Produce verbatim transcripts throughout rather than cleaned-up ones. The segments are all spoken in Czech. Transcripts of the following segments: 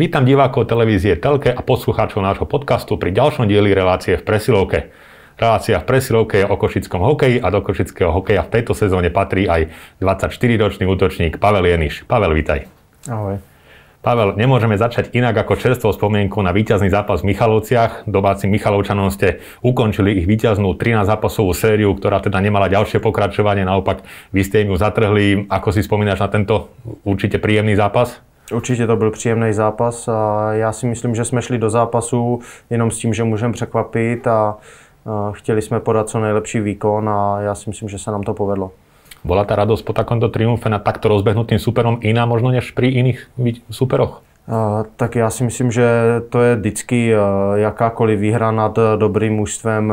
Vítam divákov televízie Telke a poslucháčov nášho podcastu pri ďalšom dieli Relácie v presilovke. Relácia v presilovke je o košickom hokeji a do košického hokeja v tejto sezóne patrí aj dvadsaťštyriročný útočník Pavel Jeniš. Pavel, vítaj. Ahoj. Pavel, nemôžeme začať inak ako čerstvou spomienkou na víťazný zápas v Michalovciach. Domácim Michalovčanom ste ukončili ich víťaznú trinásťzápasovú sériu, ktorá teda nemala ďalšie pokračovanie, naopak vy ste im ju zatrhli. Ako si spomínaš na tento určite príjemný zápas? Určitě to byl příjemný zápas a já si myslím, že jsme šli do zápasu jenom s tím, že můžeme překvapit a chtěli jsme podat co nejlepší výkon a já si myslím, že se nám to povedlo. Bola tá radosť po takomto triumfe nad takto rozbehnutým superom iná možno než pri iných superoch? Tak já si myslím, že to je vždycky jakákoliv výhra nad dobrým mužstvem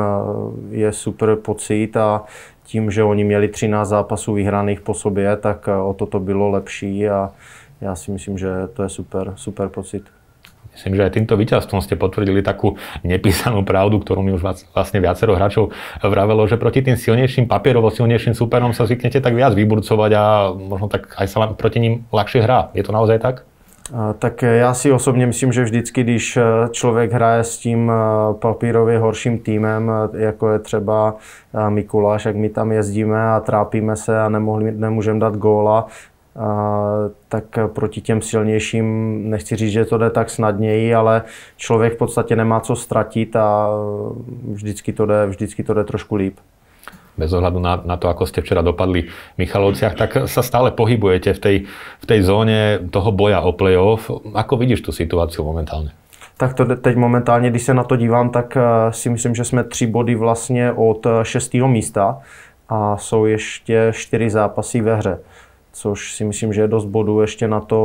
je super pocit a tím, že oni měli třináct zápasů vyhraných po sobě, tak o to to bylo lepší a ja si myslím, že to je super, super pocit. Myslím, že aj týmto víťazstvom ste potvrdili takú nepísanú pravdu, ktorú mi už vlastne viacero hráčov vravelo, že proti tým silnejším, papierovo silnejším súperom sa zvyknete tak viac vyburcovať a možno tak aj sa proti ním ľahšie hrá. Je to naozaj tak? Tak já si osobně myslím, že vždycky, když člověk hraje s tím papírově horším týmem, jako je třeba Mikuláš, jak my tam jezdíme a trápíme se a nemohli, nemůžeme dát góla, tak proti těm silnějším, nechci říct, že to jde tak snadněji, ale člověk v podstatě nemá co ztratit a vždycky to jde, vždycky to jde trošku líp. Bez ohľadu na, na to, ako ste včera dopadli v Michalovciach, tak sa stále pohybujete v tej, v tej zóne toho boja o play-off. Ako vidíš tú situáciu momentálne? Tak to teď momentálně, když se na to dívám, tak si myslím, že jsme tři body vlastně od šestého místa a jsou ještě čtyři zápasy ve hře. Což si myslím, že je dost bodů ještě na to,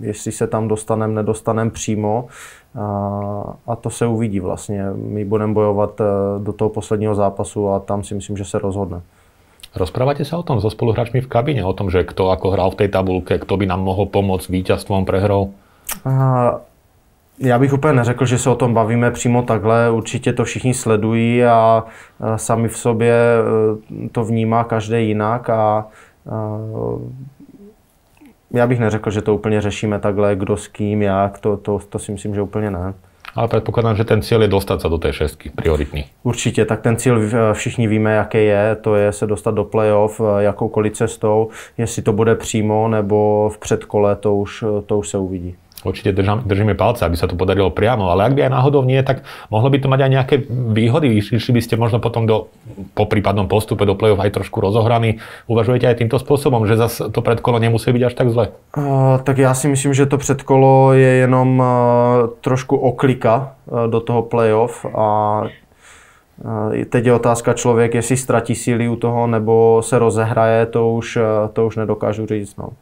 jestli se tam dostaneme, nedostaneme přímo. A, a to se uvidí vlastně. My budeme bojovat do toho posledního zápasu a tam si myslím, že se rozhodne. Rozprávate sa o tom so spoluhráčmi v kabíne? O tom, že kto ako hral v tej tabulke, kto by nám mohol pomôcť víťazstvom, prehrou? A... Já bych úplně neřekl, že se o tom bavíme přímo takhle, určitě to všichni sledují a sami v sobě to vnímá každý jinak a já bych neřekl, že to úplně řešíme takhle, kdo s kým, jak, to, to, to si myslím, že úplně ne. Ale predpokladám, že ten cieľ je dostať sa do tej šestky, prioritný. Určite, tak ten cieľ všichni víme, jaké je, to je se dostat do play-off jakoukoliv cestou, jestli to bude přímo nebo v předkole, to už, to už se uvidí. Určite držíme palce, aby sa to podarilo priamo, ale ak by aj náhodou nie, tak mohlo by to mať aj nejaké výhody. Išli by ste možno potom do, po prípadnom postupe do play-off aj trošku rozohraní. Uvažujete aj týmto spôsobom, že zase to predkolo nemusí byť až tak zle? Uh, tak ja si myslím, že to predkolo je jenom uh, trošku oklika uh, do toho play-off a uh, teď je otázka člověk, jestli ztratí síly u toho nebo se rozehraje, to už, uh, to už nedokážu říct. No.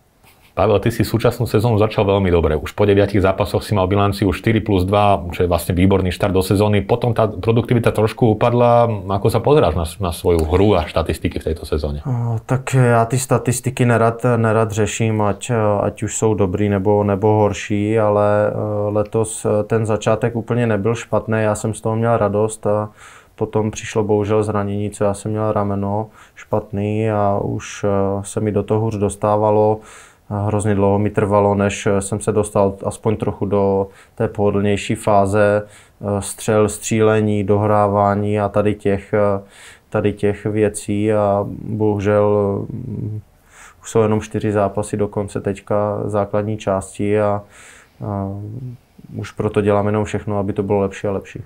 Pavel, ty si súčasnú sezónu začal veľmi dobre. Už po deviatich zápasoch si mal bilanciu štyri plus dva, čo je vlastne výborný štart do sezóny. Potom tá produktivita trošku upadla. Ako sa pozeráš na, na svoju hru a štatistiky v tejto sezóne? Tak ja ty statistiky nerad, nerad řeším, ať, ať už sú dobrý nebo, nebo horší, ale letos ten začátek úplne nebyl špatný. Ja som z toho měl radost a potom přišlo bohužel zranění, co ja som měl rameno špatný a už se mi do toho hůř dostávalo. Hrozně dlouho mi trvalo, než jsem se dostal aspoň trochu do té pohodlnější fáze střel, střílení, dohrávání a tady těch, tady těch věcí a bohužel už jsou jenom čtyři zápasy do konce teďka základní části a, a už proto dělám jenom všechno, aby to bylo lepší a lepší.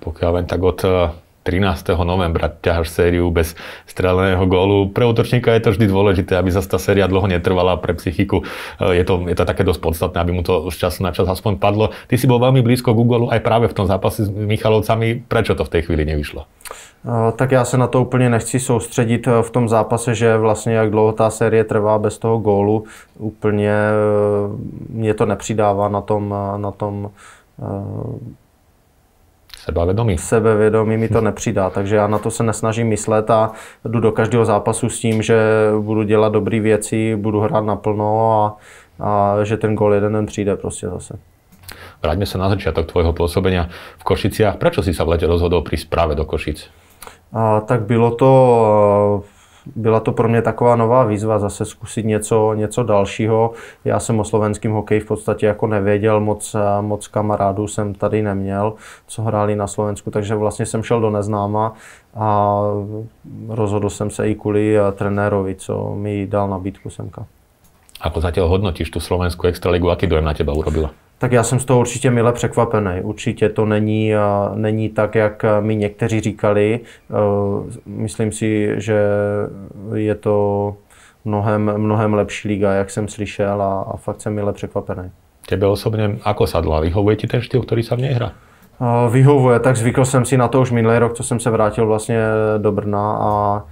Pokud ven tak od trinásteho novembra ťaháš sériu bez streleného gólu. Pre útočníka je to vždy dôležité, aby zase tá séria dlho netrvala. Pre psychiku je to, je to také dosť podstatné, aby mu to z času na čas aspoň padlo. Ty si bol veľmi blízko k gólu aj práve v tom zápase s Michalovcami. Prečo to v tej chvíli nevyšlo? Tak já se na to úplně nechci soustředit v tom zápase, že vlastně jak dlouho ta série trvá bez toho gólu. Úplně mě to nepřidává na tom, na tom Sebevědomí. Sebevědomí mi to nepřidá, takže já na to se nesnažím myslet a jdu do každého zápasu s tím, že budu dělat dobré věci, budu hrát naplno a, a že ten gól jeden den přijde prostě zase. Vráťme se na začiatok tvojho působenia v Košiciach. Prečo si sa v lete rozhodol prísť práve do Košic? A, tak bylo to byla to pro mě taková nová výzva zase zkusit něco, něco dalšího. Já jsem o slovenském hokeji v podstatě jako nevěděl, moc, moc kamarádů jsem tady neměl, co hráli na Slovensku, takže vlastně jsem šel do neznáma a rozhodl jsem se i kvůli trenérovi, co mi dal nabídku SEMKA. Ako zatiaľ hodnotíš tú slovenskú extraligu, aký dojem na teba urobila? Tak já jsem z toho určitě mile překvapený. Určitě to není, není tak, jak mi někteří říkali. Myslím si, že je to mnohem, mnohem lepší liga, jak jsem slyšel, a, a fakt jsem mile překvapený. Tebe osobně ako sadla? Vyhovuje ti ten štýl, který sa v nej hrá? Vyhovuje, tak zvykl jsem si na to už minulý rok, co jsem se vrátil vlastně do Brna, a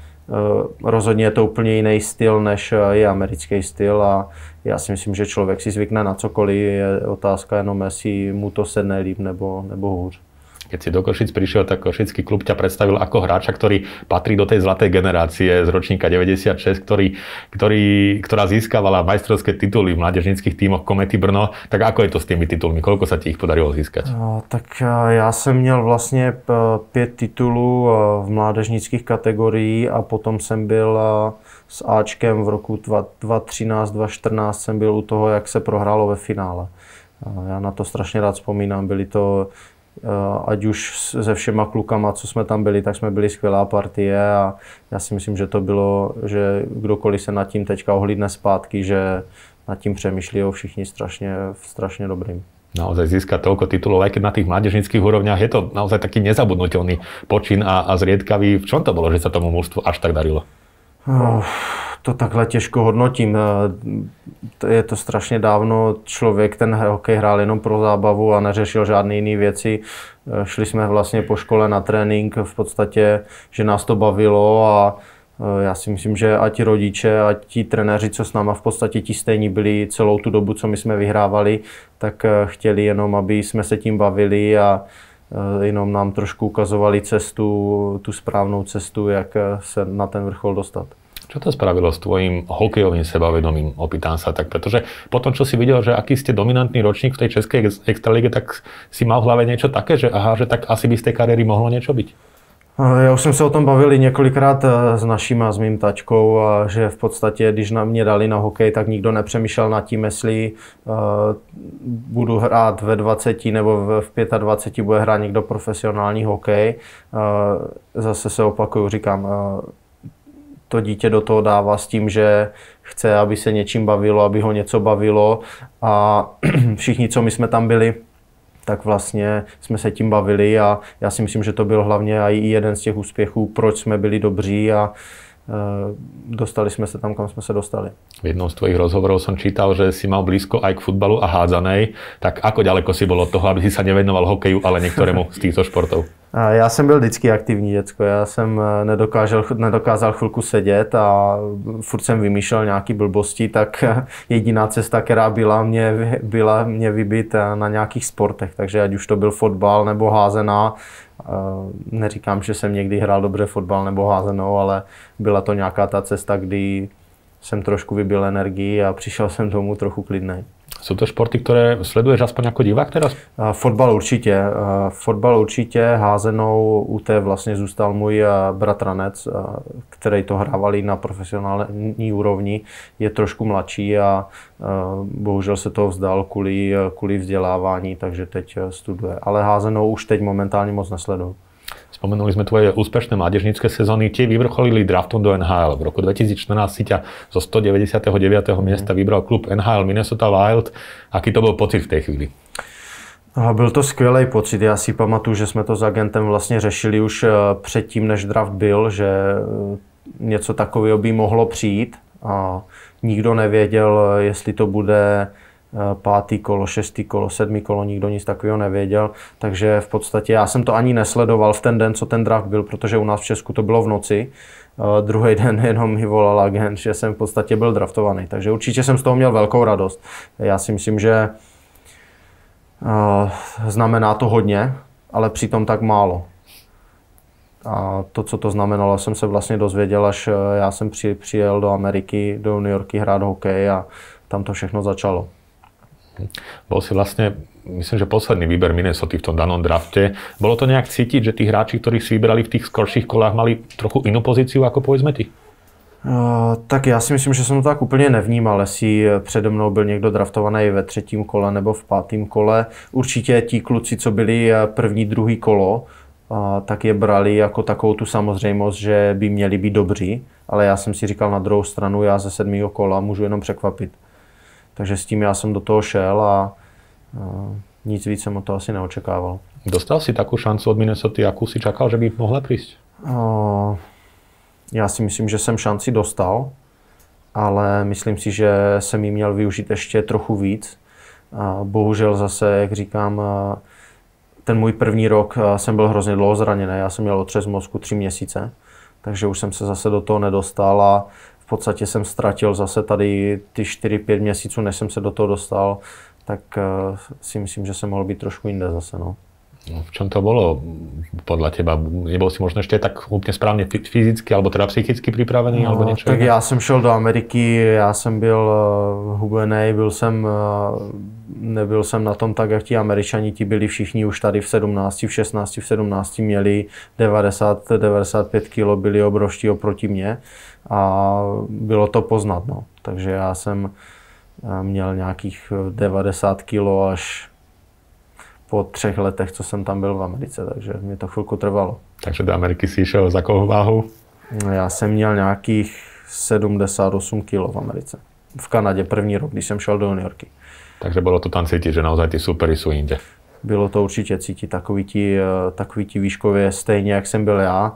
rozhodně je to úplně jiný styl, než je americký styl, a já si myslím, že člověk si zvykne na cokoliv, je otázka jenom, jestli mu to sedne líp nebo, nebo hůř. Keď si do Košic prišiel, tak košický klub ťa predstavil ako hráča, ktorý patrí do tej zlatej generácie z ročníka deväťdesiatšesť, ktorý, ktorý, ktorá získavala majstrovské tituly v mládežníckych tímoch Komety Brno. Tak ako je to s tými titulmi? Koľko sa ti ich podarilo získať? Tak ja som měl vlastne päť titulů v mládežníckých kategorií a potom som byl s Ačkem v roku dvetisíc trinásť dvetisíc štrnásť, som byl u toho, jak sa prohrálo ve finále. Ja na to strašne rád spomínam. Byli to... Ať už se všema klukama, co jsme tam byli, tak jsme byli skvělá partie, a já si myslím, že to bylo, že kdokoliv se nad tím teďka ohlídne zpátky, že nad tím přemýšlí o všichni strašně, strašně dobrým. Naozaj získať toľko titulov, aj keď na tých mládežníckych úrovniach, je to naozaj taký nezabudnutelný počin a, a zriedkavý. V čom to bolo, že sa tomu mužstvu až tak darilo? Oh, to takhle těžko hodnotím. Je to strašně dávno. Člověk ten hokej hrál jenom pro zábavu a neřešil žádné jiné věci. Šli jsme vlastně po škole na trénink v podstatě, že nás to bavilo, a já si myslím, že ať ti rodiče, ať ti trenéři, co s náma v podstatě ti stejní byli celou tu dobu, co my jsme vyhrávali, tak chtěli jenom, aby jsme se tím bavili, a jenom nám trošku ukazovali cestu, tu správnou cestu, jak se na ten vrchol dostat. Čo to spravilo s tvojím hokejovým sebavedomím? Opýtam sa tak, pretože potom, čo si videl, že aký ste dominantný ročník v tej českej extralíge, tak si mal v hlave niečo také, že aha, že tak asi by z tej kariéry mohlo niečo byť. Já už jsem se o tom bavili několikrát s naším a s mým taťkou, že v podstatě, když na mě dali na hokej, tak nikdo nepřemýšlel nad tím, jestli uh, budu hrát ve dvaceti nebo v dvaceti pěti bude hrát někdo profesionální hokej. Uh, zase se opakuju, říkám, uh, to dítě do toho dává s tím, že chce, aby se něčím bavilo, aby ho něco bavilo, a všichni, co my jsme tam byli, tak vlastně jsme se tím bavili, a já si myslím, že to byl hlavně i jeden z těch úspěchů, proč jsme byli dobří a e, dostali jsme se tam, kam jsme se dostali. V jednom z tvojich rozhovorov som čítal, že si mal blízko aj k futbalu a hádzanej. Tak ako ďaleko si bol od toho, aby si sa nevenoval hokeju, ale niektorému z týchto športov? Já jsem byl vždycky aktivní děcko. Já jsem nedokázal, nedokázal chvilku sedět a furt jsem vymýšlel nějaké blbosti, tak jediná cesta, která byla mě, byla mě vybít na nějakých sportech. Takže ať už to byl fotbal nebo házená, neříkám, že jsem někdy hrál dobře fotbal nebo házenou, ale byla to nějaká ta cesta, kdy jsem trošku vybil energii a přišel jsem domů trochu klidnej. Sú to športy, ktoré sleduješ aspoň ako divák teraz? Fotbal určite. Fotbal určite. Házenou u té vlastne zůstal môj bratranec, ktorej to hrávali na profesionální úrovni. Je trošku mladší a bohužel se toho vzdal kvôli, kvôli vzdelávání, takže teď studuje. Ale házenou už teď momentálne moc nesledujú. Spomenuli sme tvoje úspešné mládežnícke sezóny. Tie vyvrcholili draftom do en há el. V roku dvetisíc štrnásť si ťa zo stodeväťdesiatdeväť miesta vybral klub en há el Minnesota Wild. Aký to bol pocit v tej chvíli? Byl to skvělý pocit. Já si pamatuju, že jsme to s agentem vlastně řešili už předtím, než draft byl, že něco takového by mohlo přijít. A nikdo nevěděl, jestli to bude pátý kolo, šestý kolo, sedmý kolo, nikdo nic takového nevěděl, takže v podstatě já jsem to ani nesledoval v ten den, co ten draft byl, protože u nás v Česku to bylo v noci. Uh, druhý den jenom mi volal agent, že jsem v podstatě byl draftovaný, takže určitě jsem z toho měl velkou radost. Já si myslím, že uh, znamená to hodně, ale přitom tak málo. A to, co to znamenalo, jsem se vlastně dozvěděl, až já jsem při, přijel do Ameriky, do New Yorku hrát hokej, a tam to všechno začalo. Bol si vlastne, myslím, že posledný výber Minnesota v tom danom drafte. Bolo to nejak cítiť, že tí hráči, ktorých si vybrali v tých skorších kolách, mali trochu inú pozíciu ako povedzme ty? Tak já si myslím, že jsem to tak úplně nevnímal, jestli přede mnou byl někdo draftovaný ve třetím kole nebo v pátém kole. Určitě ti kluci, co byli první, druhý kolo, tak je brali jako takovou tu samozřejmost, že by měli být dobří, ale já jsem si říkal na druhou stranu, já ze sedmého kola můžu jenom překvapit. Takže s tím já jsem do toho šel a nic víc jsem od toho asi neočekával. Dostal si takovou šancu od Minnesota, jakou si čakal, že by mohla přijít? O... Já si myslím, že jsem šanci dostal, ale myslím si, že jsem ji měl využít ještě trochu víc. Bohužel zase, jak říkám, ten můj první rok jsem byl hrozně dlouho zraněný. Já jsem měl otřes mozku tři měsíce, takže už jsem se zase do toho nedostal a v podstatě jsem ztratil zase tady ty štyri až päť měsíců, než jsem se do toho dostal, tak si myslím, že jsem mohl být trošku jinde zase. No. V čom to bolo podľa teba? Nebol si možno ešte tak úplne správne fyzicky alebo teda psychicky pripravený? No, alebo niečo tak iné? Ja som šel do Ameriky, ja som byl hubenej, byl som, nebyl som na tom tak, jak ti Američani, ti byli všichni už tady v sedmnácti, v šestnácti, v sedmnácti měli devadesát, devadesát pět kilo, byli obrovští oproti mne a bylo to poznat. No. Takže ja som měl nějakých devadesát kilo až po třech letech, co jsem tam byl v Americe, takže mě to chvilku trvalo. Takže do Ameriky si šel za koho váhu? Já jsem měl nějakých sedemdesiatosem kg v Americe. V Kanadě první rok, když jsem šel do juniorky. Takže bylo to tam cítit, že naozaj ty supery jsou jinde. Bylo to určitě cítit. Takový ti, takový ti výškově, stejně jak jsem byl já,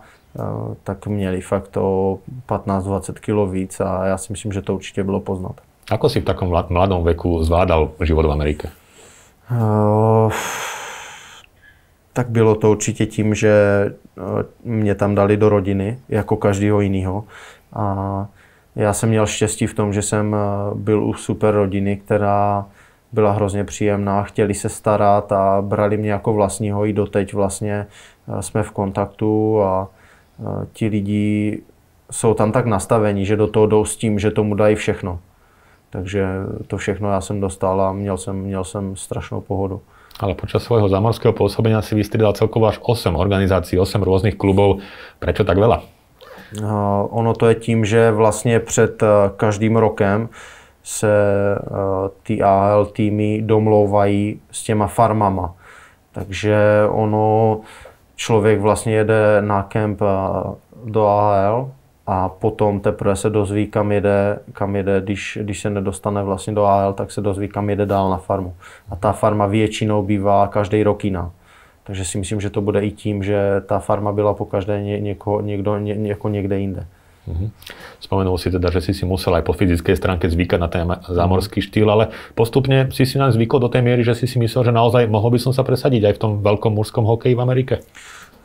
tak měli fakt o pätnásť až dvadsať kilo víc a já si myslím, že to určitě bylo poznat. Ako si v takom mladom veku zvládal život v Amerike? Uh, tak bylo to určitě tím, že mě tam dali do rodiny, jako každého jiného. A já jsem měl štěstí v tom, že jsem byl u super rodiny, která byla hrozně příjemná, chtěli se starat a brali mě jako vlastního. I doteď vlastně jsme v kontaktu a ti lidi jsou tam tak nastavení, že do toho jdou s tím, že tomu dají všechno. Takže to všechno já jsem dostal a měl jsem, měl jsem strašnou pohodu. Ale počas svojho zamorského pôsobenia si vystriedal celkovo až osem organizácií, osem různých klubů. Prečo tak veľa? Ono to je tím, že vlastně před každým rokem se ty á há el týmy domlouvají s těma farmama. Takže ono, člověk vlastně jede na kemp do á há el, a potom teprve se dozví, kam jede, kam jede když, když se nedostane vlastně do á há el, tak se dozví, kam jede dál na farmu. A ta farma většinou bývá každý rok jiná. Takže si myslím, že to bude i tím, že ta farma byla po každé někoho, někdo, ně, něko někde jinde. Mm-hmm. Spomenul si teda, že si si musel aj po fyzickej stránke zvykať na ten zámorský štýl, ale postupne si si nám zvykol do tej miery, že si si myslel, že naozaj mohol by som sa presadiť aj v tom veľkom mužskom hokeji v Amerike?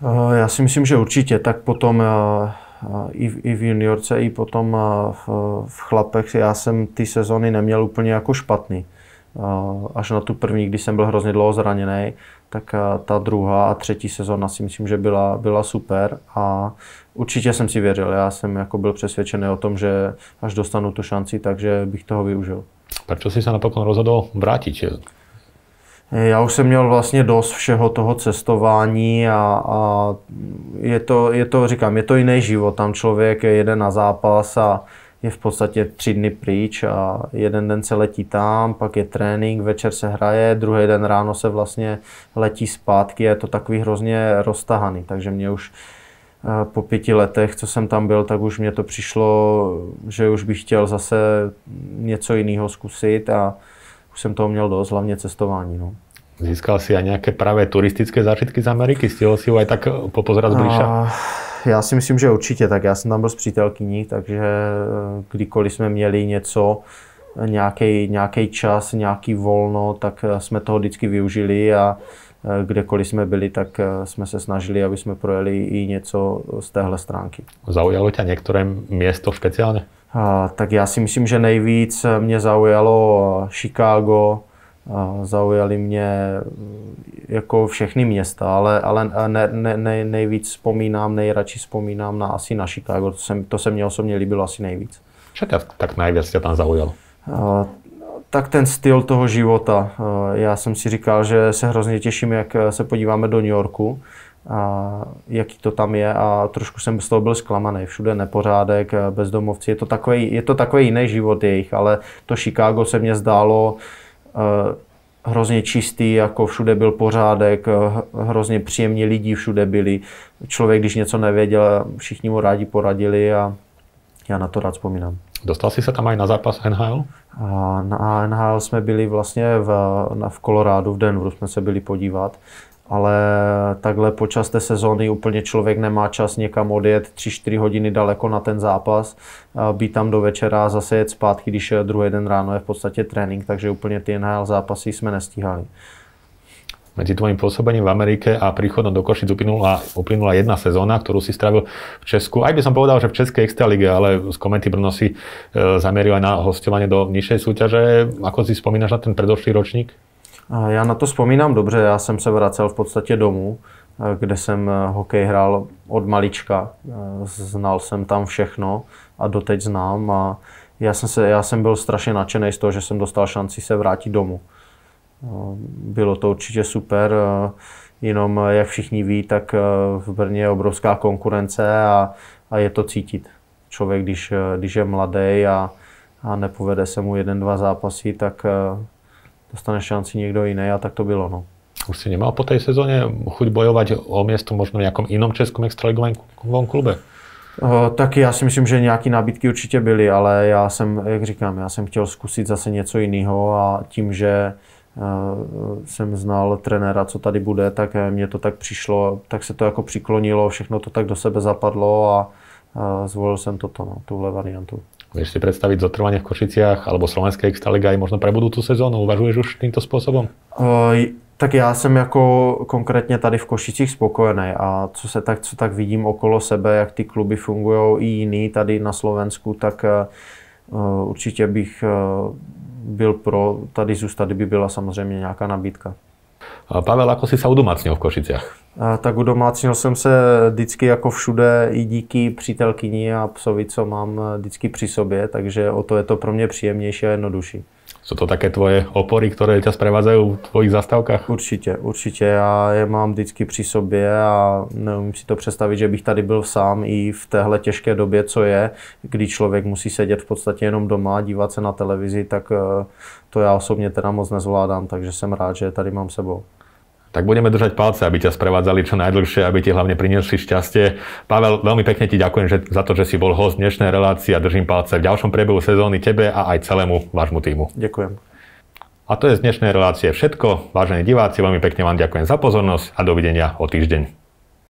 Uh, ja si myslím, že určite. Tak potom uh... i v juniorce, i potom v chlapech. Já jsem ty sezony neměl úplně jako špatný. Až na tu první, když jsem byl hrozně dlouho zraněný, tak ta druhá a třetí sezona si myslím, že byla, byla super a určitě jsem si věřil. Já jsem jako byl přesvědčený o tom, že až dostanu tu šanci, takže bych toho využil. Proč si se napokon rozhodl vrátit? Já už jsem měl vlastně dost všeho toho cestování a, a je, to, je to, říkám, je to jiný život. Tam člověk jede na zápas a je v podstatě tři dny pryč a jeden den se letí tam, pak je trénink, večer se hraje, druhý den ráno se vlastně letí zpátky. Je to takový hrozně roztahaný, takže mě už po pěti letech, co jsem tam byl, tak už mě to přišlo, že už bych chtěl zase něco jiného zkusit a už som toho měl dosť, hlavne cestování. No. Získal si aj nejaké pravé turistické zážitky z Ameriky? Stihol si ho aj tak popozerať zbližšia? Ja si myslím, že určite tak. Ja som tam byl s přítelkyní, takže kdykoliv sme měli něco, nejakej, nejakej čas, nejaký volno, tak sme toho vždycky využili a kdekoliv sme byli, tak sme sa snažili, aby sme projeli i něco z téhle stránky. Zaujalo ťa niektoré miesto špeciálne? Tak já si myslím, že nejvíc mě zaujalo Chicago, zaujaly mě jako všechny města, ale, ale ne, ne, nejvíc vzpomínám, nejradši vzpomínám na, asi na Chicago, to se, to se mě osobně líbilo asi nejvíc. Co tě tak nejvíc tě tam zaujalo? Tak ten styl toho života. Já jsem si říkal, že se hrozně těším, jak se podíváme do New Yorku, a jaký to tam je a trošku jsem z toho byl zklamaný. Všude nepořádek, bezdomovci, je to takový, je to takový jiný život jejich, ale to Chicago se mně zdálo uh, hrozně čistý, jako všude byl pořádek, hrozně příjemní lidi všude byli. Člověk, když něco nevěděl, všichni mu rádi poradili a já na to rád vzpomínám. Dostal si se tam aj na zápas N H L? A na N H L jsme byli vlastně v, v Kolorádu, v Denveru jsme se byli podívat. Ale takhle počas té sezóny úplně člověk nemá čas někam odjet tři čtyři hodiny daleko na ten zápas, být tam do večera a zase jet zpátky, když druhý den ráno je v podstatě trénink, takže úplně ty N H L zápasy jsme nestíhali. Medzi tvojim pôsobením v Amerike a príchodom do Košic uplynula, uplynula jedna sezóna, ktorú si strávil v Česku. Aj by som povedal, že v českej extralíge, ale z Komety Brno si zamieril aj na hostovanie do nižšej súťaže. Ako si spomínaš na ten predošlý ročník? Já na to vzpomínám dobře, já jsem se vracel v podstatě domů, kde jsem hokej hrál od malička, znal jsem tam všechno a doteď znám a já jsem, se, já jsem byl strašně nadšený z toho, že jsem dostal šanci se vrátit domů. Bylo to určitě super, jenom jak všichni ví, tak v Brně je obrovská konkurence a, a je to cítit. Člověk, když, když je mladý a, a nepovede se mu jeden, dva zápasy, tak dostane šanci niekto iný a tak to bylo. No. Už si nemal po tej sezóne chuť bojovať o miesto možno v nejakom inom českom extraligovom klube? Uh, tak já si myslím, že nějaké nabídky určitě byly, ale já jsem, jak říkám, já jsem chtěl zkusit zase něco jiného a tím, že uh, jsem znal trenéra, co tady bude, tak mně to tak přišlo, tak se to jako přiklonilo, všechno to tak do sebe zapadlo a uh, zvolil jsem toto, no, tuhle variantu. Vieš si predstaviť zotrvanie v Košiciach alebo slovenskej extraligy aj možno pre budúcu sezónu? Uvažuješ už týmto spôsobom? E, tak já jsem jako konkrétně tady v Košicích spokojený a co, se tak, co tak vidím okolo sebe, jak ty kluby fungují i jiný tady na Slovensku, tak e, určitě bych e, byl pro tady zůstat, kdyby byla samozřejmě nějaká nabídka. Pavel, ako si sa udomácnil v Košiciach? A, tak udomácnil jsem se vždycky jako všude i díky přítelkyni a psovi, co mám vždycky při sobě, takže o to je to pro mě příjemnější a jednodušší. Jsou to také tvoje opory, které tě sprevádzají v tvojich zastávkách? Určitě, určitě. Já je mám vždycky při sobě a neumím si to představit, že bych tady byl sám i v téhle těžké době, co je, kdy člověk musí sedět v podstatě jenom doma, dívat se na televizi, tak to já osobně teda moc nezvládám, takže jsem rád, že tady mám sebou. Tak budeme držať palce, aby ťa sprevádzali čo najdlhšie, aby ti hlavne priniesli šťastie. Pavel, veľmi pekne ti ďakujem že, za to, že si bol host dnešnej relácie a držím palce v ďalšom priebehu sezóny tebe a aj celému vášmu týmu. Ďakujem. A to je z dnešnej relácie všetko. Vážení diváci, veľmi pekne vám ďakujem za pozornosť a dovidenia o týždeň.